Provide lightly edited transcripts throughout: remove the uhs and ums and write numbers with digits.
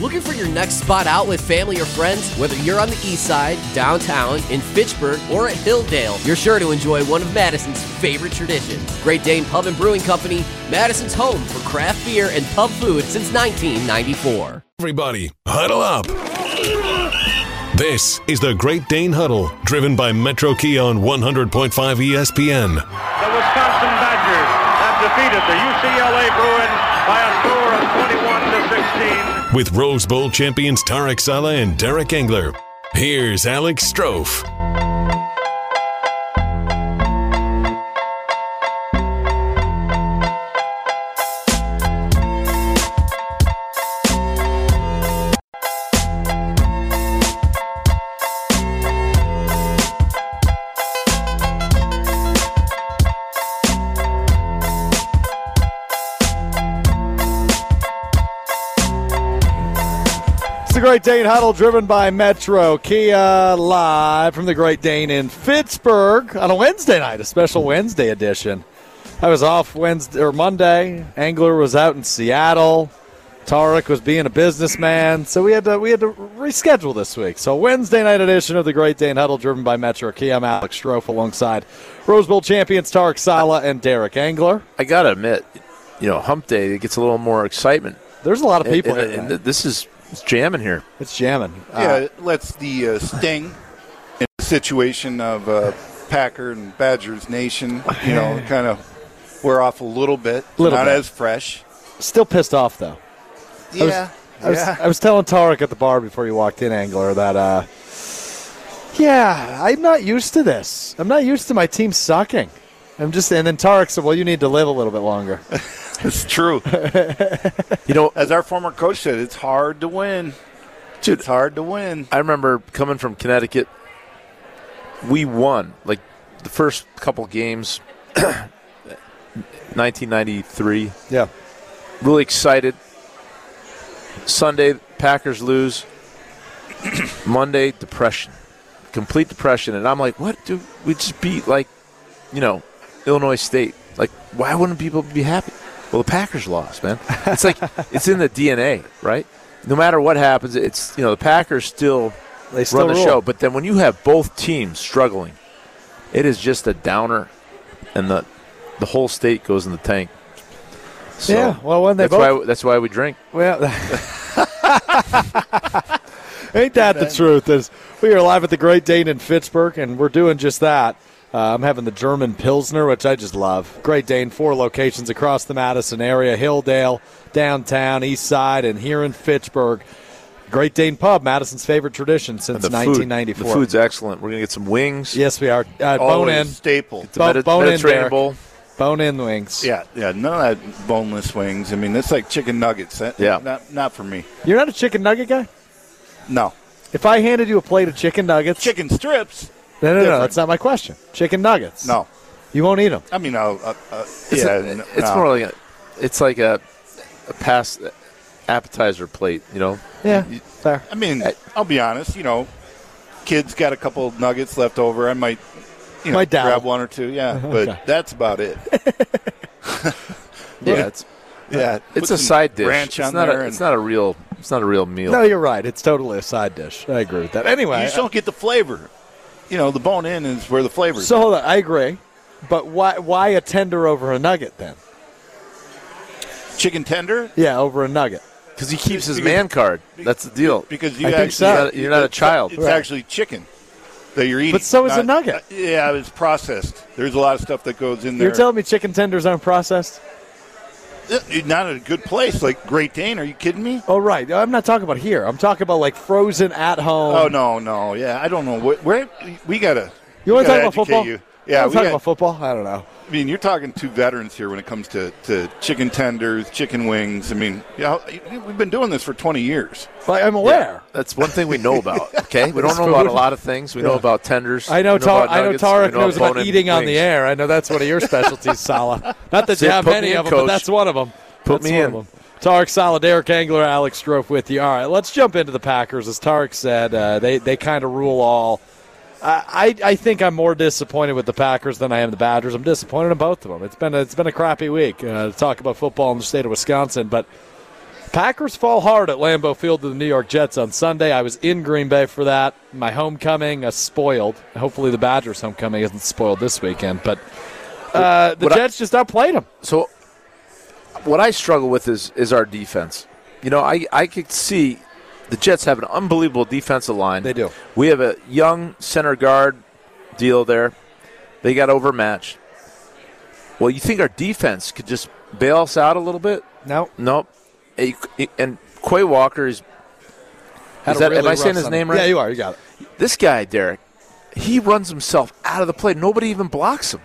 Looking for your next spot out with family or friends? Whether you're on the east side, downtown, in Fitchburg, or at Hilldale, you're sure to enjoy one of Madison's favorite traditions. Great Dane Pub and Brewing Company, Madison's home for craft beer and pub food since 1994. Everybody, huddle up. This is the Great Dane Huddle, driven by Metro Kia on 100.5 ESPN. The Wisconsin Badgers have defeated the UCLA Bruins by a score of 21-16. With Rose Bowl champions Tarek Saleh and Derek Engler, here's Alex Strofe. The Great Dane Huddle, driven by Metro Kia, live from the Great Dane in Fitchburg on a Wednesday night, a special Wednesday edition. I was off Wednesday or Monday. Engler was out in Seattle. Tarek was being a businessman, so we had to reschedule this week. So Wednesday night edition of the Great Dane Huddle, driven by Metro Kia. I'm Alex Strofe, alongside Rose Bowl champions Tarek Saleh and Derek Engler. I gotta admit, Hump Day, it gets a little more excitement. There's a lot of people, and this is. It's jamming here. It's jamming. It lets the sting in the situation of Packer and Badgers Nation, kind of wear off a little bit. Not as fresh. Still pissed off, though. Yeah. I was telling Tarek at the bar before you walked in, Engler, that, I'm not used to this. I'm not used to my team sucking. And then Tarek said, well, you need to live a little bit longer. It's true. As our former coach said, it's hard to win. Dude, it's hard to win. I remember coming from Connecticut, we won. Like, the first couple games, 1993. Yeah. Really excited. Sunday, Packers lose. Monday, depression. Complete depression. And I'm like, what? Dude, we just beat, Illinois State. Like, why wouldn't people be happy? Well, the Packers lost, man. It's like it's in the DNA, right? No matter what happens, it's the Packers still run the show. But then when you have both teams struggling, it is just a downer, and the whole state goes in the tank. So yeah, well, when that's why we drink. Well, ain't that the truth? Is we are live at the Great Dane in Fitchburg, and we're doing just that. I'm having the German Pilsner, which I just love. Great Dane, 4 locations across the Madison area, Hilldale, downtown, east side, and here in Fitchburg. Great Dane Pub, Madison's favorite tradition since 1994. The food's excellent. We're going to get some wings. Yes, we are. Bone-in. Staple. Bone-in, bone-in wings. Yeah, none of that boneless wings. I mean, that's like chicken nuggets. Not for me. You're not a chicken nugget guy? No. If I handed you a plate of chicken nuggets. Chicken strips. No, that's not my question. Chicken nuggets. No. You won't eat them. I mean, it's more like a past appetizer plate, Yeah, fair. I mean, I'll be honest, kids got a couple nuggets left over. I might, grab one or two, but that's about it. It's a side dish. It's not a real meal. No, you're right. It's totally a side dish. I agree with that. Anyway. You just don't get the flavor. The bone-in is where the flavor is. So, hold on. I agree. But why a tender over a nugget, then? Chicken tender? Yeah, over a nugget. Because he keeps his man card. That's the deal. Because you're not a child. It's actually chicken that you're eating. But so is a nugget. It's processed. There's a lot of stuff that goes in there. You're telling me chicken tenders aren't processed? Not at a good place like Great Dane. Are you kidding me? Oh, right. I'm not talking about here. I'm talking about frozen at home. Oh, no. Yeah, I don't know. Where we got to You want to talk about football? You. Yeah, we talking about football? I don't know. I mean, you're talking to veterans here when it comes to chicken tenders, chicken wings. I mean, we've been doing this for 20 years. But I'm aware. Yeah, that's one thing we know about, okay? We don't know about a lot of things. We know about tenders. I know Tarek knows about eating wings on the air. I know that's one of your specialties, Saleh. Not that you have many of them, but that's one of them. Tarek Saleh, Derek Engler, Alex Strofe with you. All right, let's jump into the Packers. As Tarek said, they kind of rule all. I think I'm more disappointed with the Packers than I am the Badgers. I'm disappointed in both of them. It's been a crappy week to talk about football in the state of Wisconsin, but Packers fall hard at Lambeau Field to the New York Jets on Sunday. I was in Green Bay for that. My homecoming is spoiled. Hopefully the Badgers' homecoming isn't spoiled this weekend. But the Jets just outplayed them. So what I struggle with is our defense. You know, I could see the Jets have an unbelievable defensive line. They do. We have a young center guard deal there. They got overmatched. Well, you think our defense could just bail us out a little bit? No. Nope. And Quay Walker am I saying his name right? Yeah, you are. You got it. This guy, Derek, he runs himself out of the play. Nobody even blocks him.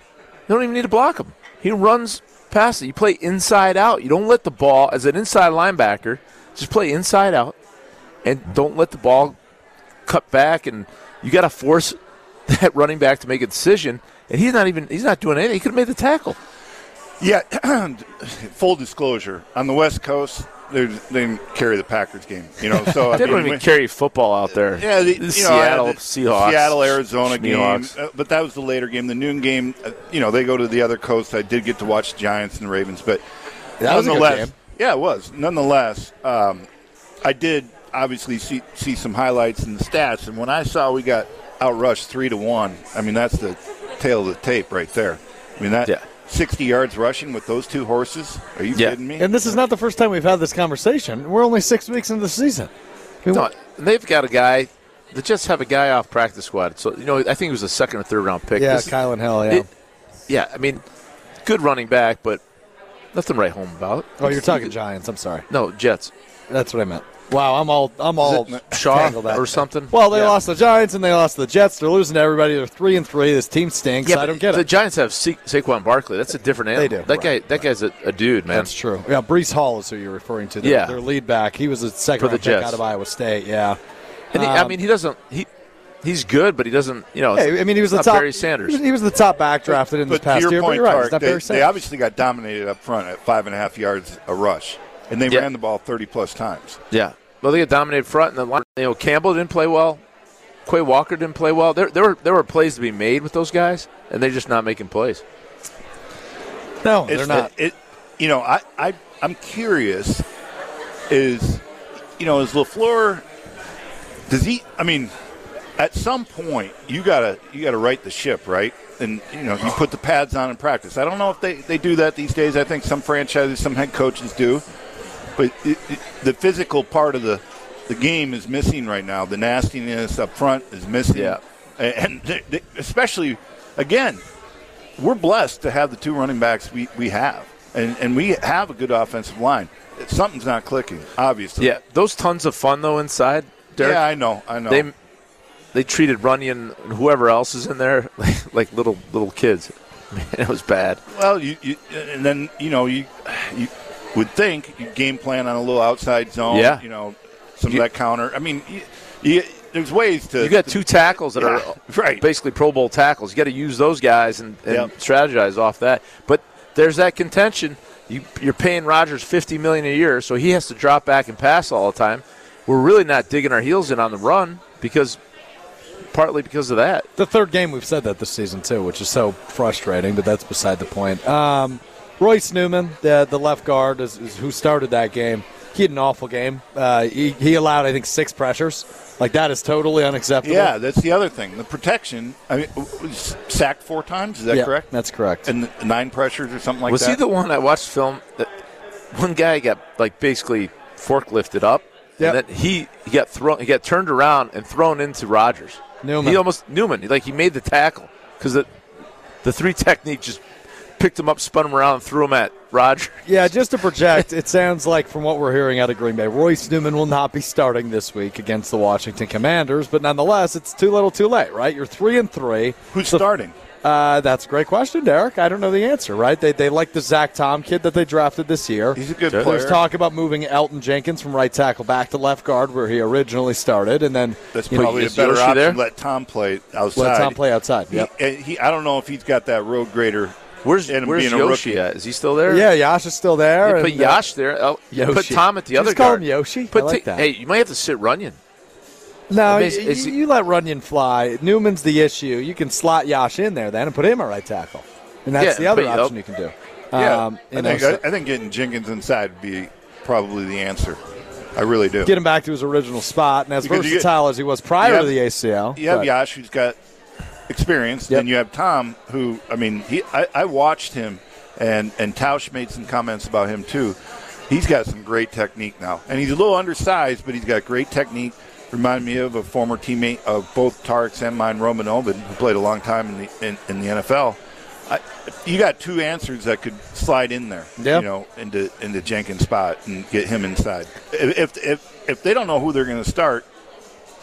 You don't even need to block him. He runs past it. You play inside out. You don't let the ball, as an inside linebacker, just play inside out and don't let the ball cut back. And you got to force that running back to make a decision. And he's not doing anything. He could have made the tackle. Yeah, full disclosure, on the West Coast, they didn't carry the Packers game. You know, so they don't even carry football out there. Yeah, the Seattle Seahawks, Seattle Arizona game, but that was the later game. The noon game, they go to the other coast. I did get to watch the Giants and the Ravens, but that was a good game. Yeah, it was. Nonetheless, I did obviously see some highlights and the stats, and when I saw we got outrushed 3-1, I mean that's the tail of the tape right there. I mean that. Yeah. 60 yards rushing with those two horses? Are you kidding me? And this is not the first time we've had this conversation. We're only 6 weeks into the season. No, they've got a guy. They just have a guy off practice squad. So, I think it was a second or third round pick. Yeah, Kylan Hill, yeah. Good running back, but nothing right home about. Oh, you're talking Giants. I'm sorry. No, Jets. That's what I meant. Wow, I'm all Shaw or something. Well, they lost the Giants and they lost the Jets. They're losing to everybody. They're 3-3. This team stinks. Yeah, I don't get it. The Giants have Saquon Barkley. That's a different animal. They do. That guy's a dude, man. That's true. Yeah, Breece Hall is who you're referring to. Their lead back. He was a second-round pick out of Iowa State. Yeah, and he doesn't. He's good, but he doesn't. He was the top. Barry Sanders. He was the top back drafted in this past year. But you're right. They obviously got dominated up front at 5.5 yards a rush. And they ran the ball 30-plus times. Yeah. Well, they got dominated front. And the Campbell didn't play well. Quay Walker didn't play well. There were plays to be made with those guys, and they're just not making plays. No, they're not. I'm curious is LaFleur, at some point you gotta right the ship, right? And, you put the pads on in practice. I don't know if they do that these days. I think some franchises, some head coaches do. But the physical part of the game is missing right now. The nastiness up front is missing. Yeah. And especially, again, we're blessed to have the two running backs we have. And we have a good offensive line. Something's not clicking, obviously. Yeah, those tons of fun, though, inside, Derek. Yeah, I know. They treated Runyon and whoever else is in there like little kids. Man, it was bad. Well, you would think you game plan on a little outside zone, of that counter. I mean, there's ways to – You got two tackles that are basically Pro Bowl tackles. You got to use those guys and strategize off that. But there's that contention. You're paying Rodgers $50 million a year, so he has to drop back and pass all the time. We're really not digging our heels in on the run partly because of that. The third game we've said that this season, too, which is so frustrating, but that's beside the point. Royce Newman, the left guard, is who started that game. He had an awful game. He allowed, I think, 6 pressures. Like, that is totally unacceptable. Yeah, that's the other thing. The protection, sacked 4 times, is that correct? That's correct. And 9 pressures or something like that? Was he the one I watched film? That one guy got, basically forklifted up. Yep. And then he got turned around and thrown into Rodgers. Newman. He made the tackle because the 3 technique just picked him up, spun him around, and threw him at Rodgers. Yeah, just to project, it sounds like from what we're hearing out of Green Bay, Royce Newman will not be starting this week against the Washington Commanders. But nonetheless, it's too little, too late, right? You're 3-3. Who's starting? That's a great question, Derek. I don't know the answer, right? They like the Zach Tom kid that they drafted this year. He's a good player. There's talk about moving Elton Jenkins from right tackle back to left guard where he originally started. And then that's probably a better option. There? Let Tom play outside. Yep. I don't know if he's got that road grader. Where's Yoshi at? Is he still there? Yeah, Yosh is still there. You put Yosh there. Yoshi. Put Tom at the other guard. Just call him Yoshi. I like that. Hey, you might have to sit Runyon. No, you let Runyon fly. Newman's the issue. You can slot Yosh in there then and put him at right tackle. And that's the other option you can do. Yeah, I think getting Jenkins inside would be probably the answer. I really do. Get him back to his original spot, and as versatile as he was prior to the ACL. You have Yosh, who's got experience, and you have Tom, who, I mean, I watched him, and Tausch made some comments about him too. He's got some great technique now, and he's a little undersized, but he's got great technique. Remind me of a former teammate of both Tarek's and mine, Roman Ovid, who played a long time in the NFL. You got two answers that could slide in there, you know, into Jenkins' spot and get him inside. If they don't know who they're going to start,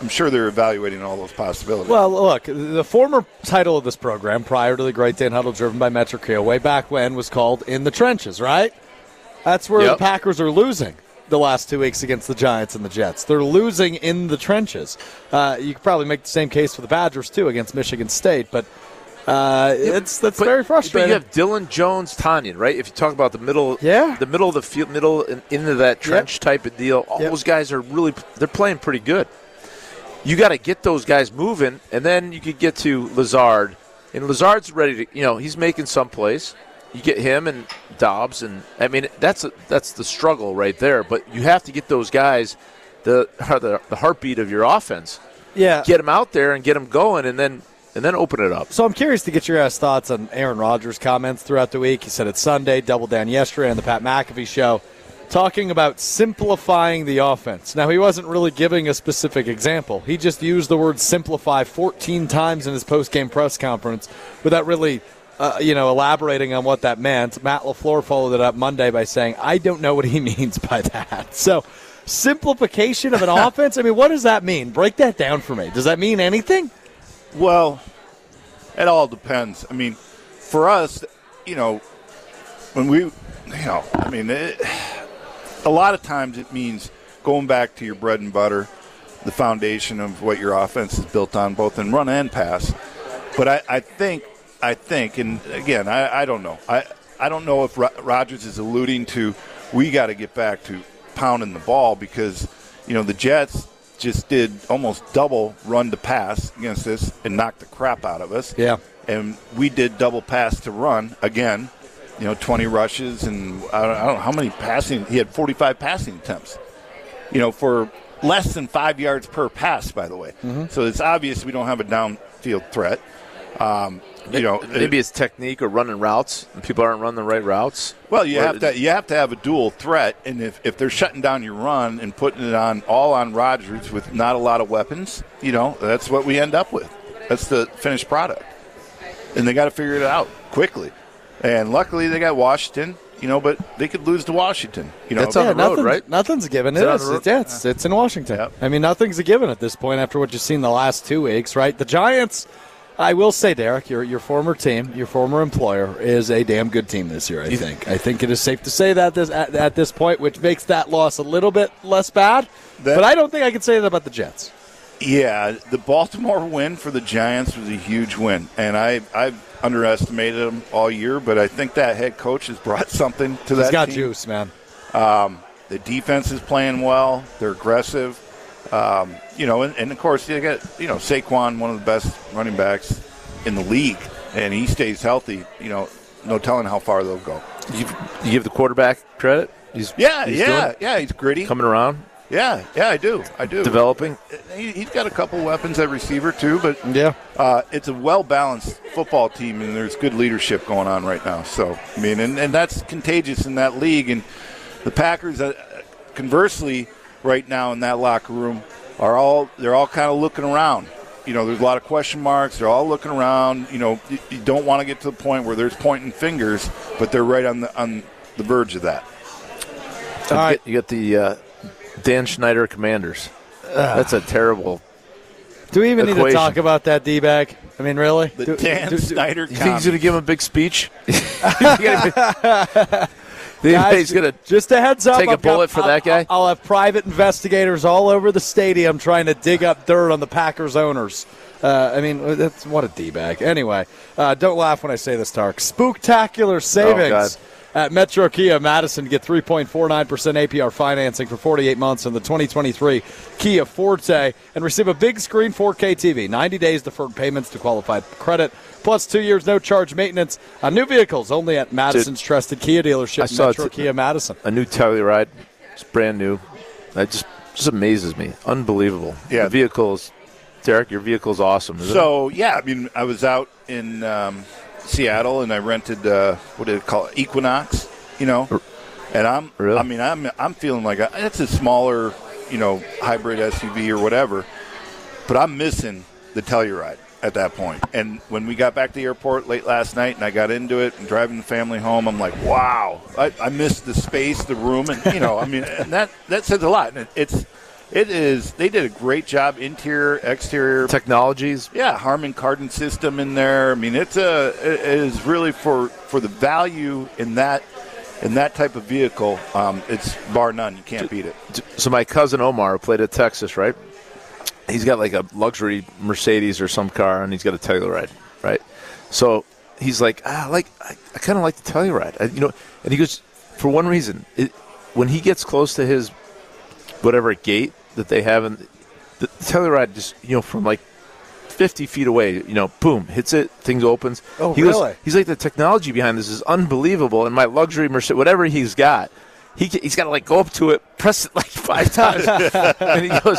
I'm sure they're evaluating all those possibilities. Well, look, the former title of this program prior to the Great Dane Huddle, driven by Metro Kia, way back when, was called In the Trenches, right? That's where the Packers are losing the last 2 weeks against the Giants and the Jets. They're losing in the trenches. You could probably make the same case for the Badgers, too, against Michigan State, but... That's very frustrating. But you have Dylan Jones, Tanyan, right? If you talk about the middle, the middle of the field, middle and into that trench type of deal, all those guys are they're playing pretty good. You got to get those guys moving, and then you could get to Lazard, and Lazard's ready to, he's making some plays. You get him and Dobbs, and I mean that's the struggle right there. But you have to get those guys, the heartbeat of your offense. Yeah, get them out there and get them going, and then. And then open it up. So I'm curious to get your guys' thoughts on Aaron Rodgers' comments throughout the week. He said it's Sunday, doubled down yesterday on the Pat McAfee show, talking about simplifying the offense. Now, he wasn't really giving a specific example. He just used the word simplify 14 times in his post-game press conference without really, elaborating on what that meant. Matt LaFleur followed it up Monday by saying, I don't know what he means by that. So simplification of an offense, I mean, what does that mean? Break that down for me. Does that mean anything? Well, it all depends. I mean, for us, when we, a lot of times it means going back to your bread and butter, the foundation of what your offense is built on, both in run and pass. But I think, and again, I don't know. I don't know if Rodgers is alluding to we got to get back to pounding the ball because, the Jets – just did almost double run to pass against us and knocked the crap out of us. Yeah. And we did double pass to run again, 20 rushes and I don't know how many passing. He had 45 passing attempts, for less than 5 yards per pass, by the way. Mm-hmm. So it's obvious we don't have a downfield threat. Maybe it's technique or running routes, and people aren't running the right routes. Well, you have to have a dual threat, and if they're shutting down your run and putting it on Rodgers with not a lot of weapons, that's what we end up with. That's the finished product, and they got to figure it out quickly. And luckily, they got Washington, but they could lose to Washington. That's on the road, right? Nothing's a given. It's in Washington. Yep. I mean, nothing's a given at this point after what you've seen the last 2 weeks, right? The Giants. I will say, Derek, your former team, your former employer, is a damn good team this year, I think. I think it is safe to say that at this point, which makes that loss a little bit less bad. But I don't think I can say that about the Jets. Yeah, the Baltimore win for the Giants was a huge win. And I've underestimated them all year, but I think that head coach has brought something to that team. He's got juice, man. The defense is playing well. They're aggressive. And of course, you got, Saquon, one of the best running backs in the league, and he stays healthy, no telling how far they'll go. You give the quarterback credit? He's gritty. Coming around? I do. Developing? He's got a couple weapons at receiver, too, but it's a well-balanced football team, and there's good leadership going on right now. So, I mean, and that's contagious in that league, and the Packers, conversely, right now in that locker room they're all kind of looking around. There's a lot of question marks. They're all looking around. You don't want to get to the point where there's pointing fingers, but they're right on the verge of that. All right. You got the Dan Schneider Commanders. That's a terrible Do we even equation. Need to talk about that, D-bag? I mean, really? The Dan Snyder Commanders. You think he's going to give him a big speech? Guys, just a heads up. Take a bullet for that guy. I'll have private investigators all over the stadium trying to dig up dirt on the Packers owners. That's what a D-bag. Anyway, don't laugh when I say this, Tark. Spooktacular savings at Metro Kia Madison. Get 3.49% APR financing for 48 months on the 2023 Kia Forte and receive a big screen 4K TV. 90 days deferred payments to qualified credit. Plus 2 years, no charge maintenance on new vehicles, only at Madison's trusted Kia dealership, Metro Kia Madison. A new Telluride It's brand new. That just amazes me. Unbelievable. Yeah. The vehicles, Derek, your vehicle's awesome, isn't it? So, yeah, I mean, I was out in Seattle, and I rented, what do they call it, Equinox, you know. And I'm, really? I mean, I'm feeling like it's a smaller, you know, hybrid SUV or whatever. But I'm missing the Telluride at that point. And when we got back to the airport late last night and I got into it and driving the family home, I'm like, wow, I missed the space, the room. And, you know, I mean, and that says a lot. And it is, they did a great job, interior, exterior. Technologies. Yeah, Harman Kardon system in there. I mean, it is really for the value in that. And that type of vehicle, it's bar none. You can't beat it. So my cousin Omar played at Texas, right? He's got like a luxury Mercedes or some car, and he's got a Telluride, right? So he's like, I kind of like the Telluride. You know, and he goes, for one reason, when he gets close to his whatever gate that they have, and the Telluride just, you know, from like 50 feet away, you know, boom, hits it, things opens. Oh, he really? He's like, the technology behind this is unbelievable, and my luxury Mercedes, whatever he's got, he's got to, like, go up to it, press it, like, 5 times. And he goes,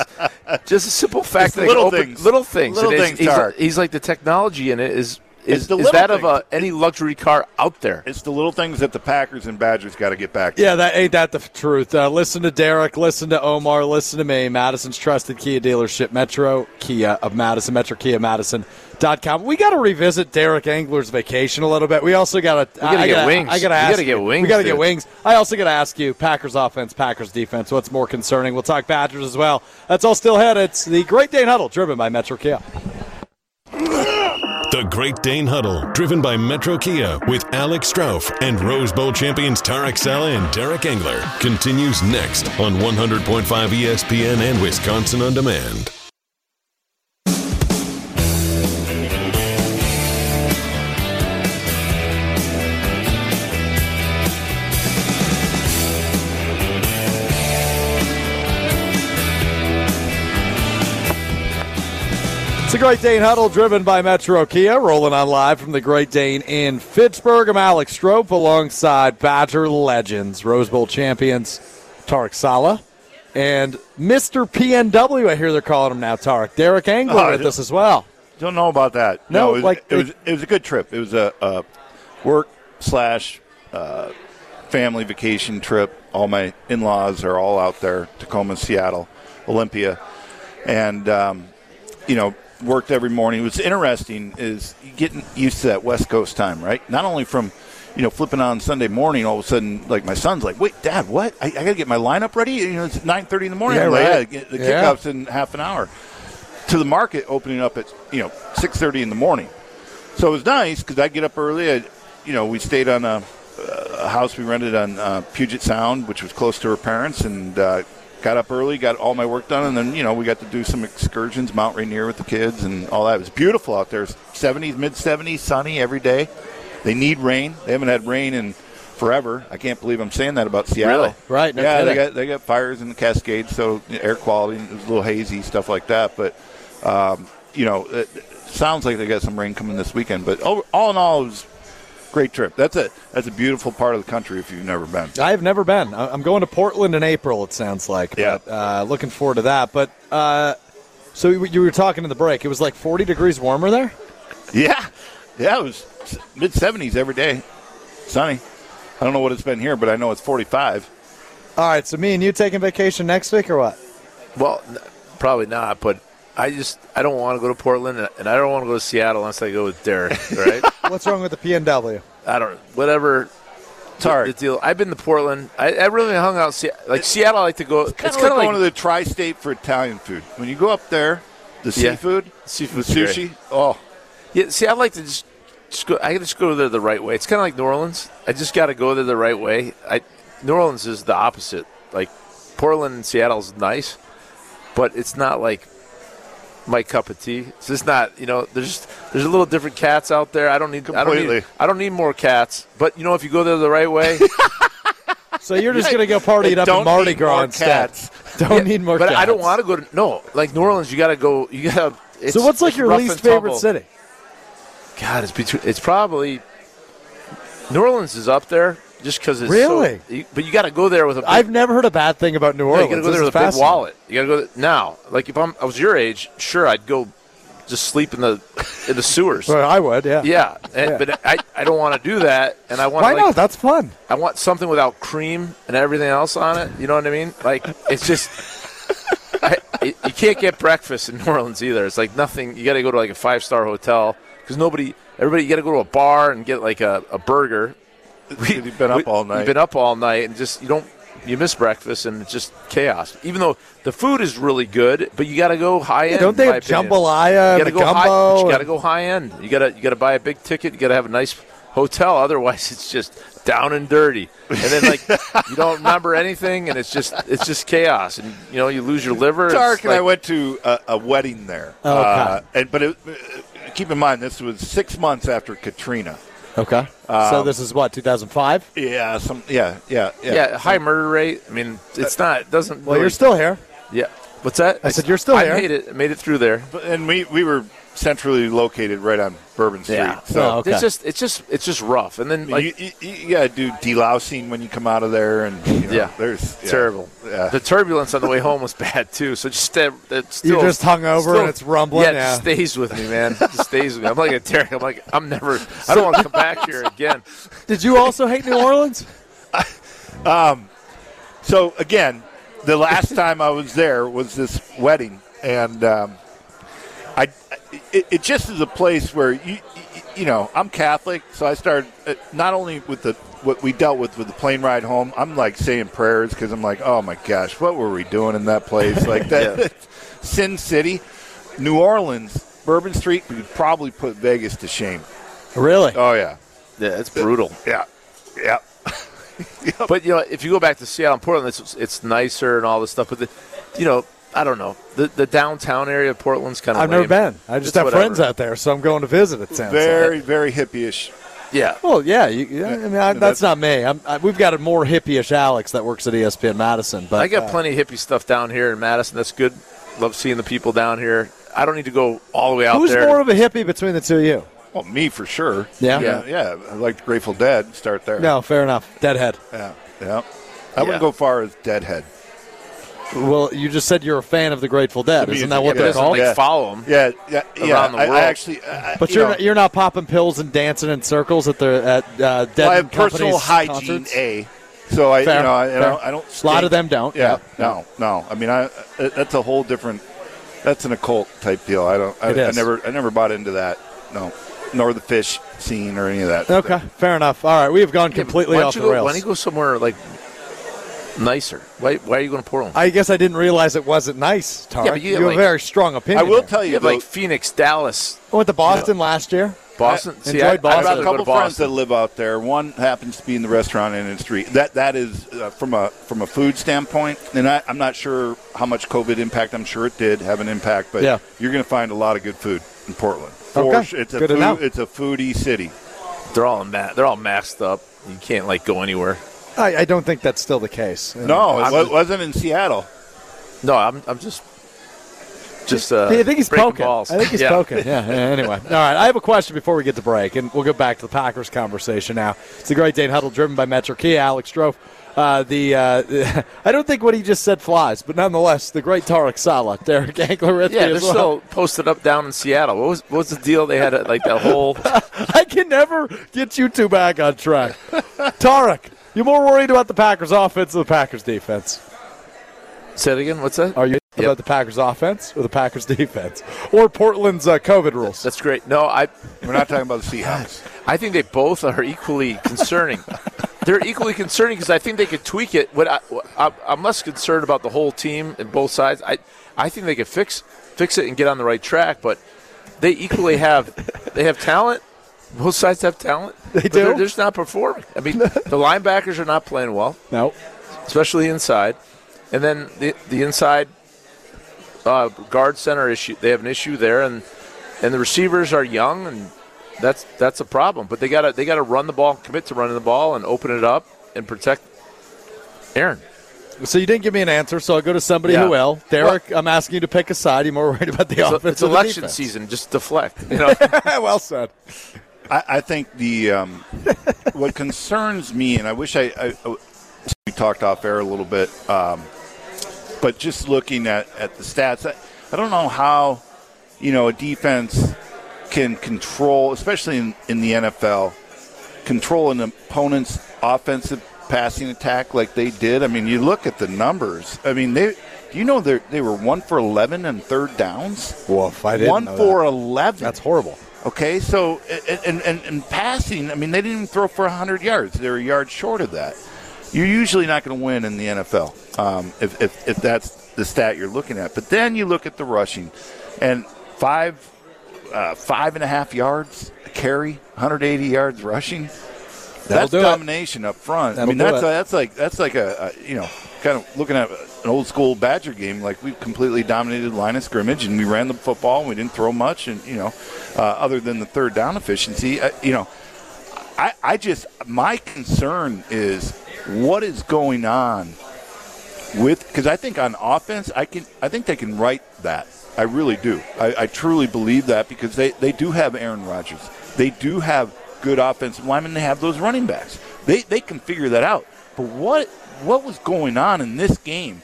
just a simple fact that little things. Open, little things. Little things, he's like, the technology in it is that things. Of any luxury car out there. It's the little things that the Packers and Badgers got to get back to. Yeah, that ain't that the truth. Listen to Derek. Listen to Omar. Listen to me. Madison's trusted Kia dealership, Metro Kia of Madison, MetroKiaMadison.com. We got to revisit Derek Engler's vacation a little bit. We also got to get wings. I got to ask. We got to get wings. I also got to ask you, Packers offense, Packers defense, what's more concerning? We'll talk Badgers as well. That's all still ahead. It's the Great Dane Huddle, driven by Metro Kia. The Great Dane Huddle, driven by Metro Kia with Alex Strofe and Rose Bowl champions Tarek Saleh and Derek Engler, continues next on 100.5 ESPN and Wisconsin On Demand. It's the Great Dane Huddle, driven by Metro Kia, rolling on live from the Great Dane in Fitchburg. I'm Alex Strofe, alongside Badger legends, Rose Bowl champions Tarek Saleh and Mr. PNW, I hear they're calling him now, Tarek. Derek Engler with us as well. Don't know about that. No, it was a good trip. It was a work/family vacation trip. All my in-laws are all out there, Tacoma, Seattle, Olympia, and, you know, worked every morning. What's interesting is getting used to that West Coast time, right? Not only from, you know, flipping on Sunday morning, all of a sudden, like, my son's like, wait, Dad, what? I got to get my lineup ready? You know, it's 9:30 in the morning. Yeah, I'm like, yeah, the kickoff's in half an hour. To the market opening up at, you know, 6:30 in the morning. So it was nice because I get up early. You know, we stayed on a house we rented on Puget Sound, which was close to her parents, and got up early, got all my work done, and then, you know, we got to do some excursions, Mount Rainier with the kids and all that. It was beautiful out there. 70s, mid-70s, sunny every day. They need rain. They haven't had rain in forever. I can't believe I'm saying that about Seattle. Really? Right. No, yeah, they got fires in the Cascades, so air quality, it was a little hazy, stuff like that. But, you know, it sounds like they got some rain coming this weekend. But all in all, it was great trip. That's a beautiful part of the country if you've never been. I have never been. I'm going to Portland in April, it sounds like. Yeah. But, looking forward to that. But so you were talking in the break. It was like 40 degrees warmer there? Yeah. Yeah, it was mid-70s every day. Sunny. I don't know what it's been here, but I know it's 45. All right, so me and you taking vacation next week or what? Well, probably not, but I don't want to go to Portland, and I don't want to go to Seattle unless I go with Derek, right? What's wrong with the PNW? I don't know. Whatever. It's hard. The deal. I've been to Portland. I really hung out. Seattle, I like to go. It's kind of like going to the tri-state for Italian food. When you go up there, the seafood, the sushi. Great. Oh. Yeah, see, I like to just go. I just go there the right way. It's kind of like New Orleans. I just got to go there the right way. New Orleans is the opposite. Like, Portland and Seattle's nice, but it's not like my cup of tea. It's just not, you know, there's a little different cats out there. I don't need more cats. But, you know, if you go there the right way. So you're just going to go party it up in Mardi Gras instead. Don't need more cats. But I don't want to go to, no, like New Orleans, you got to. So what's like your least favorite city? God, it's probably, New Orleans is up there. just because it's really. So, but you got to go there with a. Big, I've never heard a bad thing about New Orleans. No, you got to go there with a big wallet. You got to go there. Now. Like if I was your age, sure, I'd go just sleep in the sewers. Well, I would, yeah. Yeah, and, yeah. But I don't want to do that, and I want. Why not? That's fun. I want something without cream and everything else on it. You know what I mean? Like it's just. You can't get breakfast in New Orleans either. It's like nothing. You got to go to like a 5-star hotel because nobody, everybody, you got to go to a bar and get like a burger. You've been up all night. You've been up all night and just you miss breakfast and it's just chaos. Even though the food is really good, but you got to go high end. Don't they have jambalaya? You got to go high. You got to go high end. You got to buy a big ticket. You got to have a nice hotel. Otherwise, it's just down and dirty, and then like you don't remember anything, and it's just chaos, and you know you lose your liver. Tarek and I went to a wedding there, keep in mind this was 6 months after Katrina. Okay, so this is what 2005. Yeah, yeah. High murder rate. I mean, it's not. It doesn't. Well, really, you're still here. Yeah. What's that? I said you're still here. I made it through there, and we were centrally located right on Bourbon Street. Yeah. So it's just rough. And then like, you got to do delousing when you come out of there, and terrible. Yeah. The turbulence on the way home was bad too. So just you're just hungover and it's rumbling. Yeah, it stays with me, man. It stays with me. I'm like a Derek. I'm never. I don't want to come back here again. Did you also hate New Orleans? So again, the last time I was there was this wedding, and It just is a place where you know I'm Catholic, so I started not only with what we dealt with the plane ride home. I'm like saying prayers because I'm like, oh my gosh, what were we doing in that place? Like that, Sin City, New Orleans, Bourbon Street. We could probably put Vegas to shame. Really? Oh yeah, yeah. It's brutal. Yeah. Yep. But you know, if you go back to Seattle and Portland, it's nicer and all this stuff. But I don't know. The downtown area of Portland's kind of lame. I've never been. I just have friends out there, so I'm going to visit, it sounds like. Very, very hippie-ish. Yeah. Well, yeah. That's not me. We've got a more hippie-ish Alex that works at ESPN Madison. But I got plenty of hippie stuff down here in Madison. That's good. Love seeing the people down here. I don't need to go all the way out there. Who's more of a hippie between the two of you? Well, me for sure. Yeah. I like the Grateful Dead. Start there. No, fair enough. Deadhead. Yeah. I wouldn't go far as Deadhead. Well, you just said you're a fan of the Grateful Dead. Isn't that what they're called? Yeah. Follow them. Yeah. Around the world. But you're not popping pills and dancing in circles at Dead and Company's concerts? I have personal hygiene A, so I, fair, you know, I don't stink. A lot of them don't. Yeah. No. I mean, that's a whole different. That's an occult type deal. I never bought into that. No. Nor the fish scene or any of that. Okay. Fair enough. All right. We have gone completely off the rails. Why don't you go somewhere like nicer? Why are you going to Portland? I guess I didn't realize it wasn't nice, Tarek. Yeah, but you have a very strong opinion. I will tell you, like Phoenix, Dallas. I went to Boston last year. Boston. I have a couple friends that live out there. One happens to be in the restaurant industry. That is from a food standpoint, and I'm not sure how much COVID impact. I'm sure it did have an impact, but you're going to find a lot of good food in Portland. It's a foodie city. They're all masked up. You can't go anywhere. I don't think that's still the case. No, it wasn't in Seattle. No, I'm just. I think he's poking. Balls. I think he's poking. Yeah. Anyway, all right. I have a question before we get to break, and we'll go back to the Packers conversation now. It's the Great Dane Huddle, driven by Metro Kia. Alex Strofe. I don't think what he just said flies, but nonetheless, the great Tarek Saleh, Derek Engler. They're still posted up down in Seattle. What was the deal? They had that whole. I can never get you two back on track, Tarek. You're more worried about the Packers' offense or the Packers' defense? Say it again. What's that? Are you about the Packers' offense or the Packers' defense? Or Portland's COVID rules? That's great. No, we're not talking about the Seahawks. I think they both are equally concerning. They're equally concerning because I think they could tweak it. I'm less concerned about the whole team and both sides. I think they could fix it and get on the right track, but they equally have talent. Both sides have talent. They do. They're just not performing. I mean, the linebackers are not playing well. No. Especially inside. And then the inside guard center issue. They have an issue there, and the receivers are young, and that's a problem. But they gotta run the ball, commit to running the ball, and open it up and protect Aaron. So you didn't give me an answer, so I'll go to somebody who will. Derek, I'm asking you to pick a side. You're more worried about the offense. It's election season. Just deflect. You know? Well said. I think the what concerns me, and I wish we talked off air a little bit, but just looking at the stats, I don't know how, you know, a defense can control, especially in the NFL, control an opponent's offensive passing attack like they did. I mean, you look at the numbers. I mean, they were 1 for 11 in third downs. Woof! I didn't know that. 1 for 11. That's horrible. Okay, so and passing, I mean, they didn't even throw for 100 yards. They're a yard short of that. You're usually not going to win in the NFL if that's the stat you're looking at. But then you look at the rushing, and 5.5 yards a carry, 180 yards rushing. That's domination up front. I mean, that's like a you know, kind of looking at an old school Badger game. Like, we completely dominated line of scrimmage and we ran the football and we didn't throw much, and you know, other than the third down efficiency, you know, I just, my concern is what is going on with, because I think on offense I think they can right that. I really do. I truly believe that, because they do have Aaron Rodgers. They do have good offensive linemen. They have those running backs. They can figure that out. But what was going on in this game?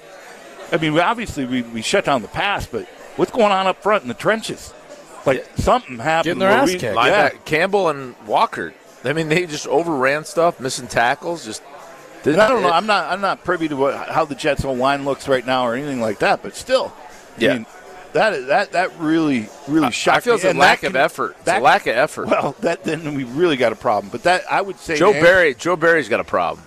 I mean, obviously we shut down the pass, but what's going on up front in the trenches? Like, something happened. Getting their ass kicked. Yeah. Campbell and Walker. I mean, they just overran stuff, missing tackles. Just I don't know. I'm not privy to how the Jets' line looks right now or anything like that. But still, yeah. I mean, that really shocked me. I feel it's a lack of effort. It's a lack of effort. Well, then we really got a problem. But that, I would say, Joe Barry's got a problem.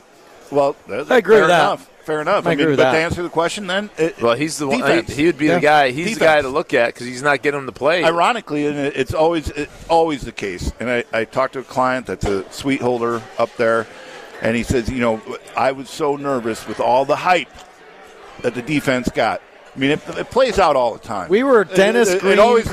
Well, I agree with that. Fair enough. I mean, but to answer the question, then, he's the one. He would be the guy. He's the guy to look at, because he's not getting him to play. Ironically, and it's always the case. And I talked to a client that's a suite holder up there, and he says, you know, I was so nervous with all the hype that the defense got. I mean, it plays out all the time. We were Dennis Green clowning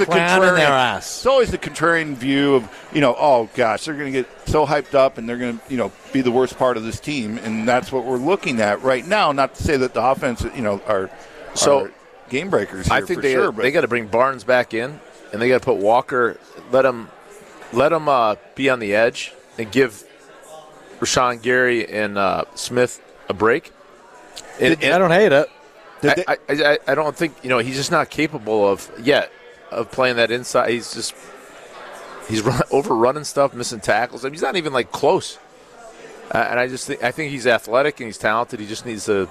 their ass. It's always the contrarian view of, you know, oh, gosh, they're going to get so hyped up and they're going to, you know, be the worst part of this team. And that's what we're looking at right now. Not to say that the offense, you know, are game breakers here, I think, for sure. But they got to bring Barnes back in, and they got to put Walker, let him be on the edge and give Rashawn Gary and Smith a break. And I don't hate it. I don't think, you know, he's just not capable of playing that inside. He's just overrunning stuff, missing tackles. I mean, he's not even like close. And I think he's athletic and he's talented. He just needs to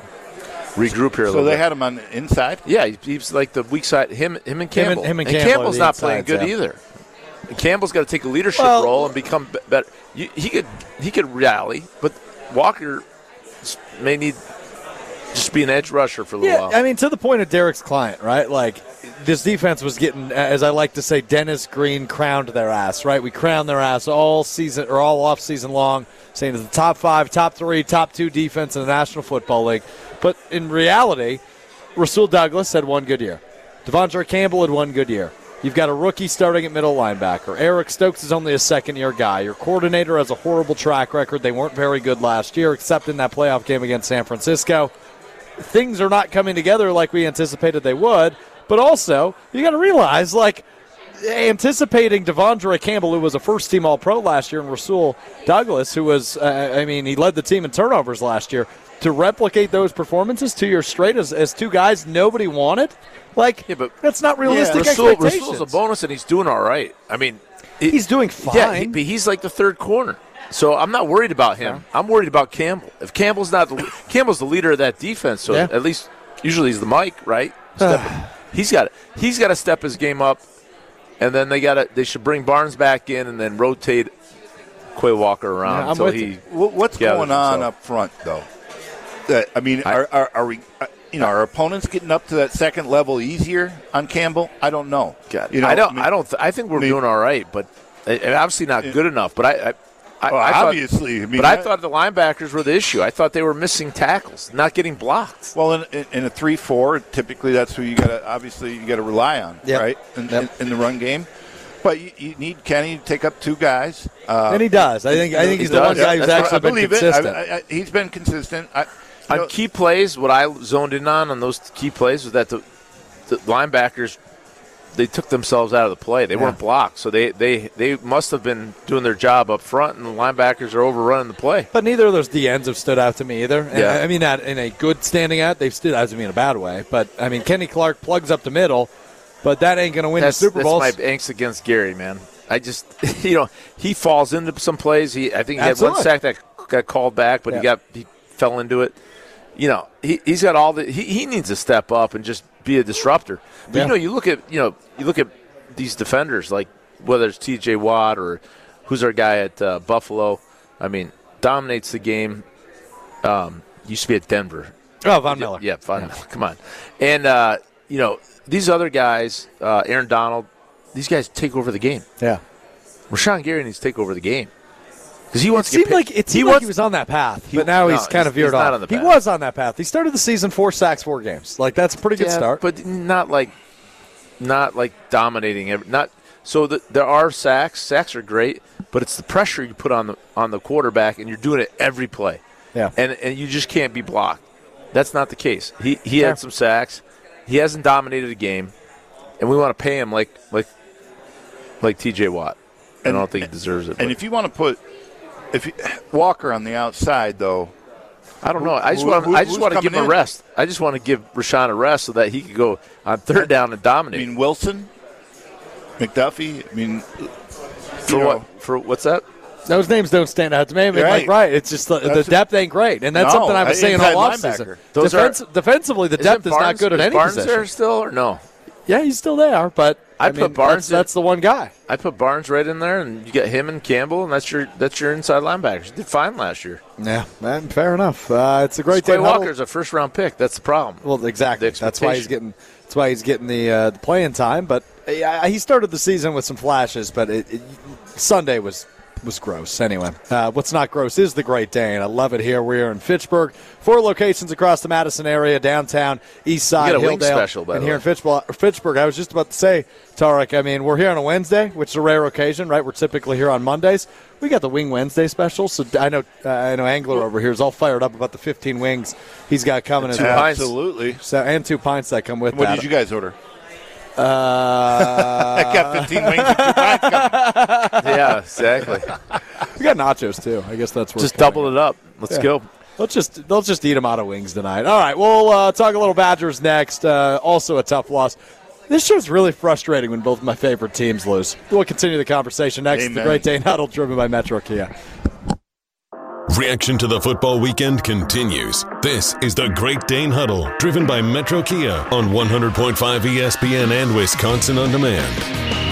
regroup here a little bit. So they had him on the inside. Yeah, he's like the weak side. Him and Campbell. And Campbell's not playing good either. And Campbell's got to take a leadership role and become better. He could rally, but Walker may need. Just be an edge rusher for a little while. I mean, to the point of Derek's client, right? Like, this defense was getting, as I like to say, Dennis Green crowned their ass, right? We crowned their ass all season, or all offseason long, saying it's the top 5, top 3, top 2 defense in the National Football League. But in reality, Rasul Douglas had one good year. Devontae Campbell had one good year. You've got a rookie starting at middle linebacker. Eric Stokes is only a second-year guy. Your coordinator has a horrible track record. They weren't very good last year, except in that playoff game against San Francisco. Things are not coming together like we anticipated they would, but also you got to realize, like, anticipating Devondre Campbell, who was a first-team All-Pro last year, and Rasul Douglas, who was, he led the team in turnovers last year, to replicate those performances 2 years straight as two guys nobody wanted, like, yeah, but that's not realistic expectations. Rasul's a bonus, and he's doing all right. I mean, he's doing fine. Yeah, but he's like the third corner. So I'm not worried about him. Yeah. I'm worried about Campbell. If Campbell's the leader of that defense, so at least usually he's the mic, right? He's got to step his game up, and then they should bring Barnes back in and then rotate Quay Walker around until he. What's going on up front though? I mean, are we? You know, are opponents getting up to that second level easier on Campbell? I don't know. You know, I think we're doing all right, but obviously not good enough. But I thought the linebackers were the issue. I thought they were missing tackles, not getting blocked. Well, in a 3-4, typically that's who you got to rely on, right? In the run game, but you need Kenny to take up two guys, and he does. I think he's the one guy who's actually been consistent. He's been consistent. On key plays, what I zoned in on those key plays was that the linebackers they took themselves out of the play. They weren't blocked, so they must have been doing their job up front, and the linebackers are overrunning the play. But neither of those DNs have stood out to me either. And I mean, not in a good standing out. They've stood out to me in a bad way. But, I mean, Kenny Clark plugs up the middle, but that ain't going to win the Super Bowl. That's my angst against Gary, man. I just, you know, he falls into some plays. I think he had one sack that got called back, but he fell into it. You know, he's got all the – he needs to step up and just be a disruptor. But, you know, you look at these defenders, like whether it's T.J. Watt or who's our guy at Buffalo. I mean, dominates the game. Used to be at Denver. Oh, Von Miller. Yeah, Von Miller. Come on. And, you know, these other guys, Aaron Donald, these guys take over the game. Yeah. Rashawn Gary needs to take over over the game. Because he wants he was on that path, but now he's kind of veered off. Not on the path. He was on that path. He started the season 4 sacks, 4 games. Like, that's a pretty good start. But not like dominating. There are sacks. Sacks are great, but it's the pressure you put on the quarterback, and you're doing it every play. Yeah. And you just can't be blocked. That's not the case. He had some sacks. He hasn't dominated a game, and we want to pay him like T.J. Watt. I don't think he deserves it. And if you want to put Walker on the outside, though, I don't know. I just want to give him a rest. I just want to give Rashawn a rest so that he can go on third down and dominate. I mean, Wilson, McDuffie. I mean, what's that? Those names don't stand out to me. I mean, it's just the depth ain't great, and that's something I've been saying all offseason. Defensively, the depth is not good at any position. Is Barnes there still or no? Yeah, he's still there, but I mean, Barnes. That's the one guy. I put Barnes right in there, and you get him and Campbell, and that's your inside linebackers. You did fine last year. Yeah, man, fair enough. It's a great day. Quay Walker's a first round pick. That's the problem. Well, exactly. That's why he's getting the playing time. But he started the season with some flashes. But Sunday was gross. Anyway, what's not gross is the Great Dane. I love it here. We are in Fitchburg. 4 locations across the Madison area, downtown, east side, Hilldale, special, by and here in Fitchburg. I was just about to say, Tarek, I mean, we're here on a Wednesday, which is a rare occasion, right? We're typically here on Mondays. We got the Wing Wednesday special, so I know Engler over here is all fired up about the 15 wings he's got coming. And 2 pints. Absolutely. So, and 2 pints that come with that. What did you guys order? I got 15 wings and 2 pints coming. Yeah, exactly. We got nachos too. I guess that's where just double it up. Let's go. Let's just eat them out of wings tonight. All right, we'll talk a little Badgers next. Also a tough loss. This show's really frustrating when both of my favorite teams lose. We'll continue the conversation next. Amen. The Great Dane Huddle, driven by Metro Kia. Reaction to the football weekend continues. This is the Great Dane Huddle, driven by Metro Kia on 100.5 ESPN and Wisconsin On Demand.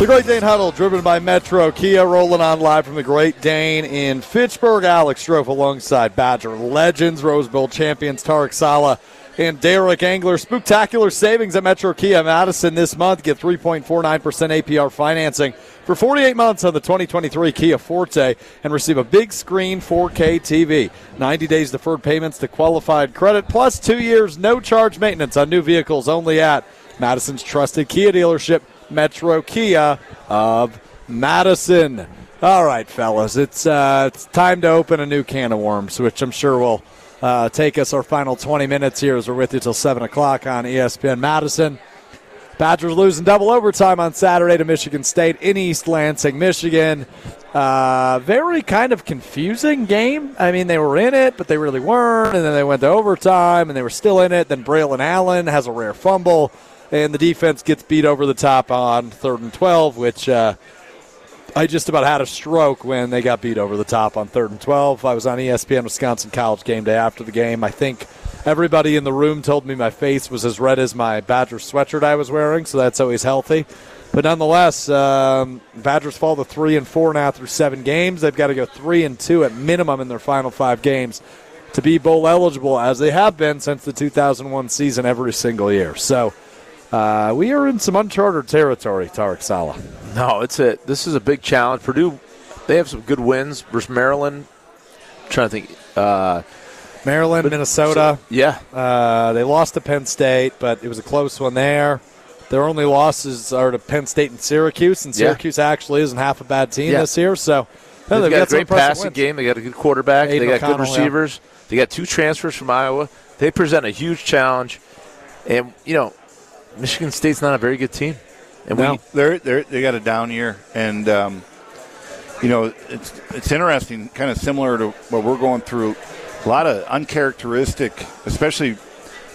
The Great Dane Huddle, driven by Metro Kia, rolling on live from the Great Dane in Fitchburg. Alex Strofe alongside Badger legends, Rose Bowl champions Tarek Saleh and Derek Engler. Spooktacular savings at Metro Kia Madison this month. Get 3.49% APR financing for 48 months on the 2023 Kia Forte and receive a big screen 4K TV. 90 days deferred payments to qualified credit, plus 2 years no charge maintenance on new vehicles only at Madison's trusted Kia dealership, Metro Kia of Madison. All right, fellas, it's time to open a new can of worms, which I'm sure will take us our final 20 minutes here as we're with you till 7 o'clock on ESPN Madison. Badgers losing double overtime on Saturday to Michigan State in East Lansing, Michigan. Very kind of confusing game. I mean, they were in it, but they really weren't, and then they went to overtime, and they were still in it. Then Braylon Allen has a rare fumble, and the defense gets beat over the top on 3rd and 12, which I just about had a stroke when they got beat over the top on 3rd and 12. I was on ESPN Wisconsin College game day after the game. I think everybody in the room told me my face was as red as my Badgers sweatshirt I was wearing, so that's always healthy. But nonetheless, Badgers fall to 3-4 now through 7 games. They've got to go 3-2 at minimum in their final 5 games to be bowl eligible, as they have been since the 2001 season every single year. So we are in some uncharted territory, Tarek Saleh. No, this is a big challenge. Purdue, they have some good wins versus Maryland. I'm trying to think. Maryland, Minnesota. So, yeah. They lost to Penn State, but it was a close one there. Their only losses are to Penn State and Syracuse actually isn't half a bad team this year. So they've got a great passing game. They got a good quarterback. Aiden they got good receivers. Yeah. They got two transfers from Iowa. They present a huge challenge. And, you know, Michigan State's not a very good team. And they got a down year. And, you know, it's interesting, kind of similar to what we're going through. A lot of uncharacteristic, especially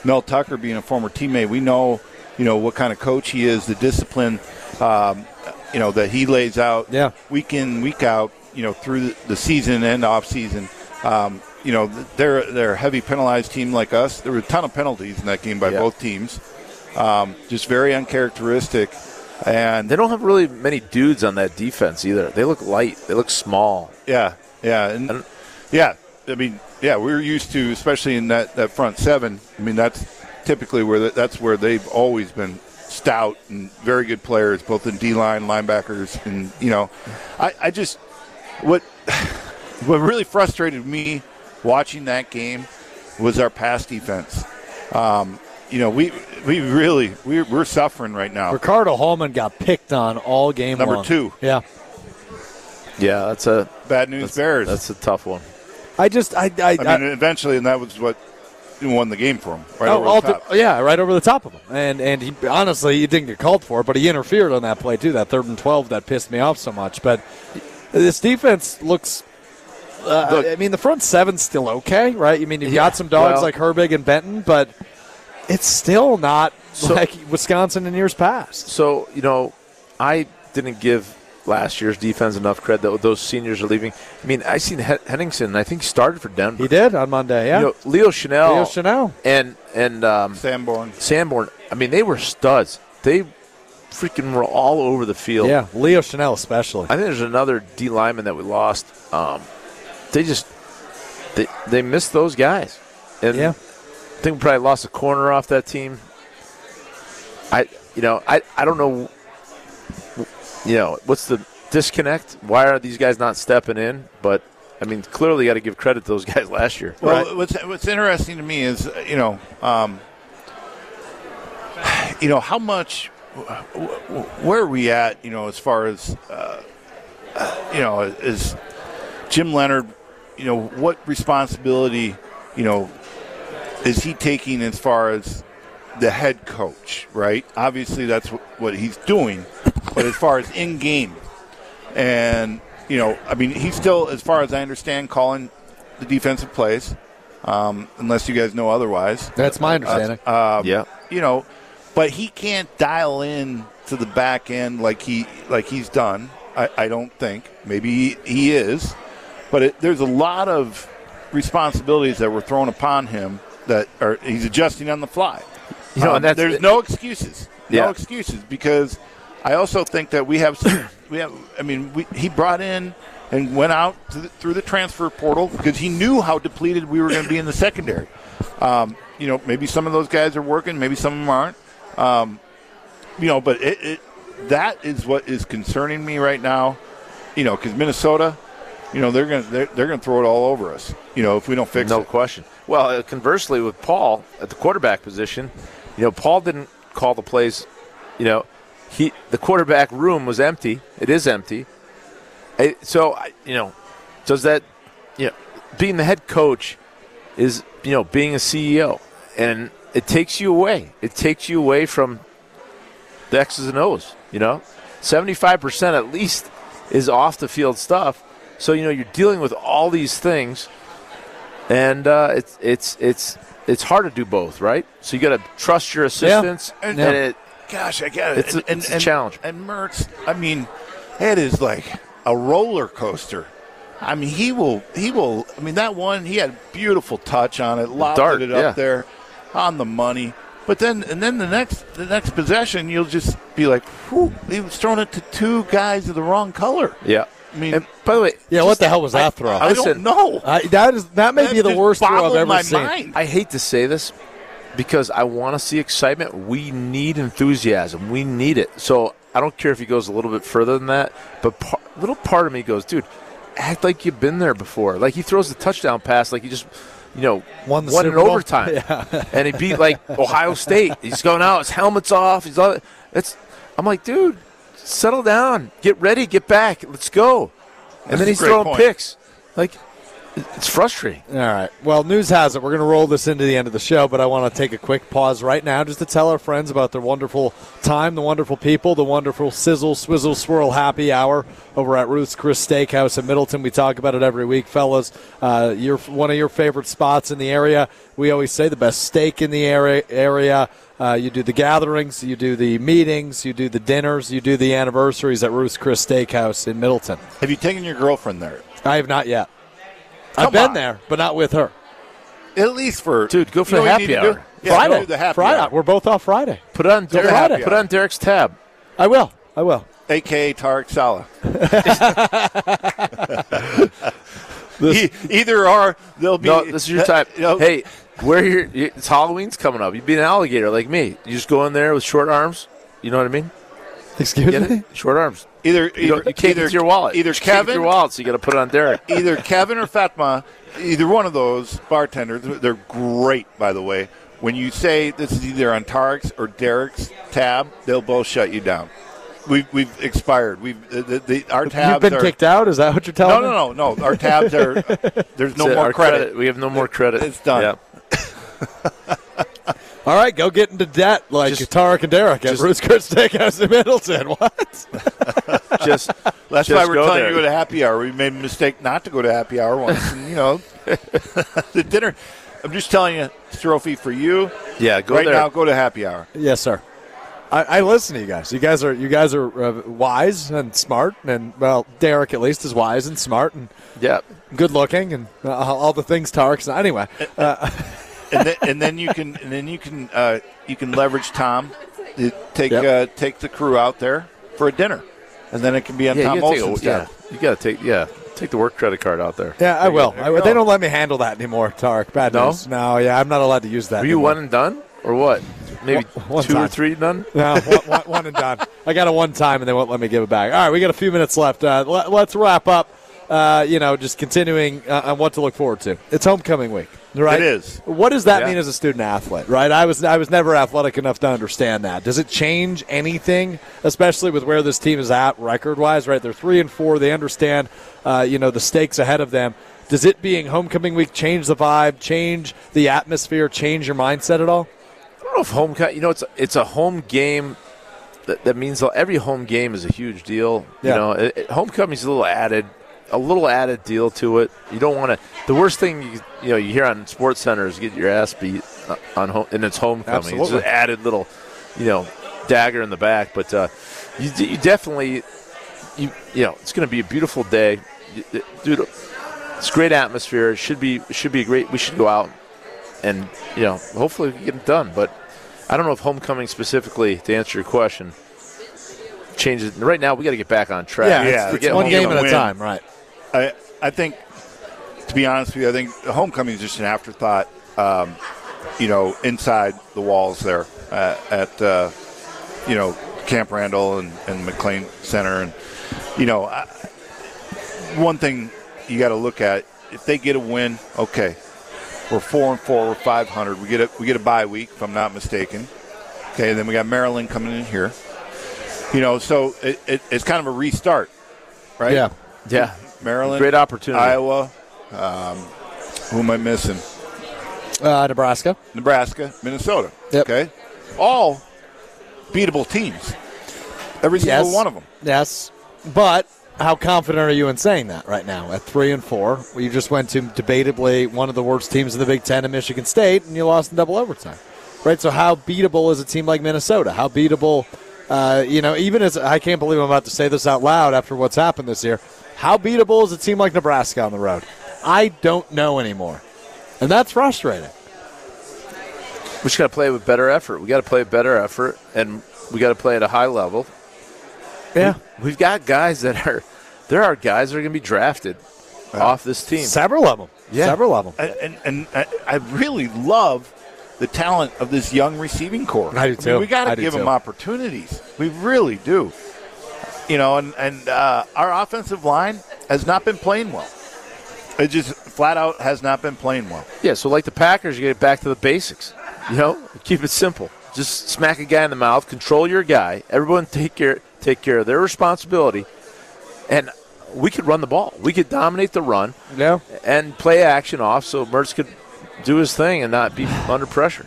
Mel Tucker being a former teammate. We know, you know, what kind of coach he is, the discipline, you know, that he lays out week in, week out, you know, through the season and off season. You know, they're a heavy penalized team like us. There were a ton of penalties in that game by both teams. Just very uncharacteristic. And they don't have really many dudes on that defense either. They look light. They look small. Yeah. And yeah, I mean, yeah, we're used to, especially in that front seven, I mean, that's typically that's where they've always been stout and very good players, both in D-line, linebackers. And, you know, I just – what really frustrated me watching that game was our pass defense. You know, we're suffering right now. Ricardo Holman got picked on all game long. Number two. Yeah. Yeah, that's a – Bad news Bears. That's a tough one. I mean, eventually, and that was what won the game for him, right over the top. Yeah, right over the top of him. And he, honestly, he didn't get called for it, but he interfered on that play, too, that 3rd and 12 that pissed me off so much. But this defense looks I mean, the front seven's still okay, right? I mean, you've got some dogs like Herbig and Benton, but it's still not like Wisconsin in years past. So, you know, I didn't give – last year's defense enough credit that those seniors are leaving. I mean, I seen Henningsen, I think, started for Denver. He did on Monday, yeah. You know, Leo Chanel. And Sanborn. I mean, they were studs. They freaking were all over the field. Yeah, Leo Chanel especially. I think there's another D lineman that we lost. They just they missed those guys. And I think we probably lost a corner off that team. I don't know. You know, what's the disconnect? Why are these guys not stepping in? But, I mean, clearly you got to give credit to those guys last year. Well, right? What's interesting to me is, you know, how much – where are we at, you know, as far as, you know, is Jim Leonhard, you know, what responsibility, you know, is he taking as far as the head coach, right? Obviously that's what he's doing. But as far as in-game, and, you know, I mean, he's still, as far as I understand, calling the defensive plays, unless you guys know otherwise. That's my understanding. You know, but he can't dial in to the back end like he's done, I don't think. Maybe he is. But there's a lot of responsibilities that were thrown upon him he's adjusting on the fly. You know, and there's no excuses. No excuses because – I also think that he brought in and went out through the transfer portal because he knew how depleted we were going to be in the secondary. You know, maybe some of those guys are working, maybe some of them aren't. You know, but that is what is concerning me right now. You know, because Minnesota, you know, they're gonna throw it all over us. You know, if we don't fix it. No question. Well, conversely, with Paul at the quarterback position, you know, Paul didn't call the plays. You know. The quarterback room was empty. It is empty. Does that, you know, being the head coach is, you know, being a CEO. And it takes you away. It takes you away from the X's and O's, you know. 75% at least is off-the-field stuff. So, you know, you're dealing with all these things. And it's hard to do both, right? So you got to trust your assistants. Yeah. Gosh, I get it. It's a challenge. And Mertz, I mean, it is like a roller coaster. I mean, he will. I mean, that one, he had a beautiful touch on it, lofted it up there on the money. But then the next possession, you'll just be like, whew, he was throwing it to two guys of the wrong color. Yeah. I mean, and by the way, yeah, what the hell was that throw? I don't know. That may be the worst throw I've ever seen. I hate to say this. Because I want to see excitement. We need enthusiasm. We need it. So I don't care if he goes a little bit further than that, but a little part of me goes, dude, act like you've been there before. Like he throws the touchdown pass like he just you know, won in overtime. Yeah. And he beat, like, Ohio State. He's going out. His helmet's off. He's on, I'm like, dude, settle down. Get ready. Get back. Let's go. And then he's throwing picks. Like, it's frustrating. All right. Well, news has it. We're going to roll this into the end of the show, but I want to take a quick pause right now just to tell our friends about their wonderful time, the wonderful people, the wonderful sizzle, swizzle, swirl happy hour over at Ruth's Chris Steakhouse in Middleton. We talk about it every week, fellas. You're one of your favorite spots in the area. We always say the best steak in the area. You do the gatherings, you do the meetings, you do the dinners, you do the anniversaries at Ruth's Chris Steakhouse in Middleton. Have you taken your girlfriend there? I have not yet. I've been there, but not with her. At least for go for the happy hour. Friday. We're both off Friday. Put on Derek. Put on Derek's tab. I will. I will. AKA Tarek Saleh. Either or, they'll be. No, this is your time. Hey, it's Halloween's coming up. You'd be an alligator like me. You just go in there with short arms. You know what I mean? Excuse me? Short arms. You can't get your wallet. Either Kevin, your wallet, so you got to put it on Derek. Either Kevin or Fatma, either one of those bartenders. They're great, by the way. When you say this is either on Tarek's or Derek's tab, they'll both shut you down. We've expired. Our tabs. You've been kicked out. Is that what you're telling me? No. Our tabs are. There's no more credit. We have no more credit. It's done. Yeah. All right, go get into debt like Tarek and Derek at Ruth's Chris Steakhouse in Middleton. What? That's why we're telling you to go to happy hour. We made a mistake not to go to happy hour once. And, the dinner. I'm just telling you, Strofe, for you. Yeah, go right there. Right now, go to happy hour. Yes, sir. I listen to you guys. You guys are wise and smart, and well, Derek at least is wise and smart and good looking and all the things Tarek's. Anyway. And then you can leverage Tom to take the crew out there for a dinner, and then it can be on Tom Olsen's tab. You got to take the work credit card out there. Yeah, I will. They don't let me handle that anymore, Tarek. Bad news. No, I'm not allowed to use that. Were you one and done or what? Maybe one two time. Or three done? No, one and done. I got a one time, and they won't let me give it back. All right, we got a few minutes left. Let's wrap up. Just continuing on what to look forward to. It's homecoming week, right? It is. What does that mean as a student athlete, right? I was never athletic enough to understand that. Does it change anything, especially with where this team is at record-wise, right? They're 3-4. They understand, the stakes ahead of them. Does it being homecoming week change the vibe, change the atmosphere, change your mindset at all? I don't know if homecoming, it's a home game. That means every home game is a huge deal. Yeah. Homecoming's a little added deal to it. You don't want to. The worst thing you hear on Sports Center is get your ass beat on home, and it's homecoming. Absolutely. It's just added little, dagger in the back. But you definitely, it's going to be a beautiful day, dude. It's great atmosphere. It should be great. We should go out and hopefully we can get it done. But I don't know if homecoming specifically, to answer your question, changes. Right now we got to get back on track. It's one game at a time, right? I think, to be honest with you, I think homecoming is just an afterthought, inside the walls there at, Camp Randall and McLean Center. And, one thing you got to look at, if they get a win, okay, we're 4-4, we're 500. We get a bye week, if I'm not mistaken. Okay, then we got Maryland coming in here. So it's kind of a restart, right? Yeah. Maryland, great opportunity. Iowa, who am I missing? Nebraska, Minnesota. Yep. Okay, all beatable teams. Every single one of them. Yes, but how confident are you in saying that right now? At 3-4, you just went to debatably one of the worst teams in the Big Ten, in Michigan State, and you lost in double overtime, right? So how beatable is a team like Minnesota? How beatable? Even as I can't believe I'm about to say this out loud after what's happened this year, how beatable is a team like Nebraska on the road? I don't know anymore, and that's frustrating. We just got to play with better effort. We got to play better effort, and we got to play at a high level. Yeah, we've got guys that are going to be drafted off this team. Several of them. Yeah, several of them. And I really love the talent of this young receiving corps. I do too. We got to give them opportunities. We really do. Our offensive line has not been playing well. It just flat out has not been playing well. Yeah, so like the Packers, you get it back to the basics. You know, keep it simple. Just smack a guy in the mouth, control your guy. Everyone take care of their responsibility. And we could run the ball. We could dominate the run and play action off so Mertz could do his thing and not be under pressure.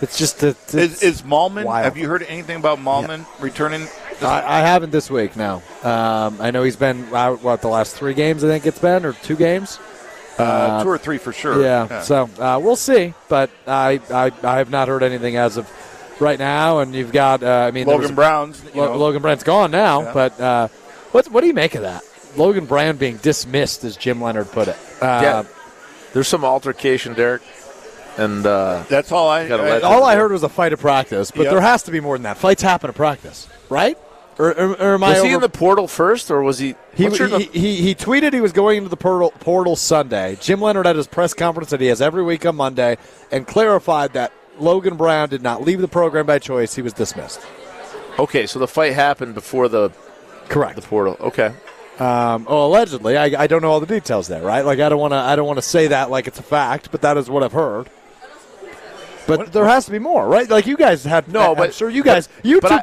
It's just is Maulman, wild. Have you heard anything about Maulman returning? I haven't this week, no. I know he's been out, the last 3 games, I think it's been, or 2 games? 2 or 3 for sure. Yeah. So we'll see. But I have not heard anything as of right now. And you've got, Logan Brown's gone now. Yeah. But what do you make of that? Logan Brown being dismissed, as Jim Leonard put it. There's some altercation, Derek. And that's all I heard was a fight at practice, but there has to be more than that. Fights happen at practice, right? Or am was he in the portal first, or was he? He tweeted he was going into the portal Sunday. Jim Leonard at his press conference that he has every week on Monday, and clarified that Logan Brown did not leave the program by choice. He was dismissed. Okay, so the fight happened before the portal. Okay. Allegedly, I don't know all the details there, right? Like I don't want to say that like it's a fact, but that is what I've heard. But there has to be more, right? Like you guys had no, but I'm sure you guys,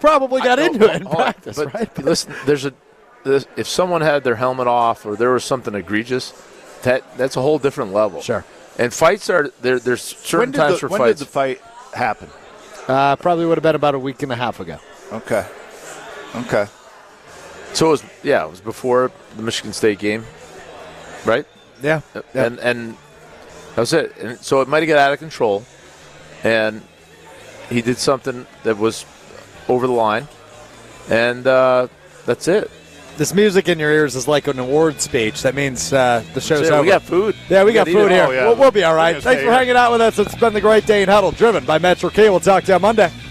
probably got into it in practice, right? Listen, if someone had their helmet off or there was something egregious, that's a whole different level. Sure. And fights are there. There's certain times for fights. When did the fight happen? Probably would have been about a week and a half ago. Okay. So it was before the Michigan State game, right? Yeah. And that was it. And so it might have got out of control. And he did something that was over the line, and that's it. This music in your ears is like an award speech. That means the show's over. We got food. Yeah, we got food here. Oh, yeah. We'll be all right. Thanks for hanging out with us. It's been the Great Dane Huddle, driven by Metro Kia. We'll talk to you on Monday.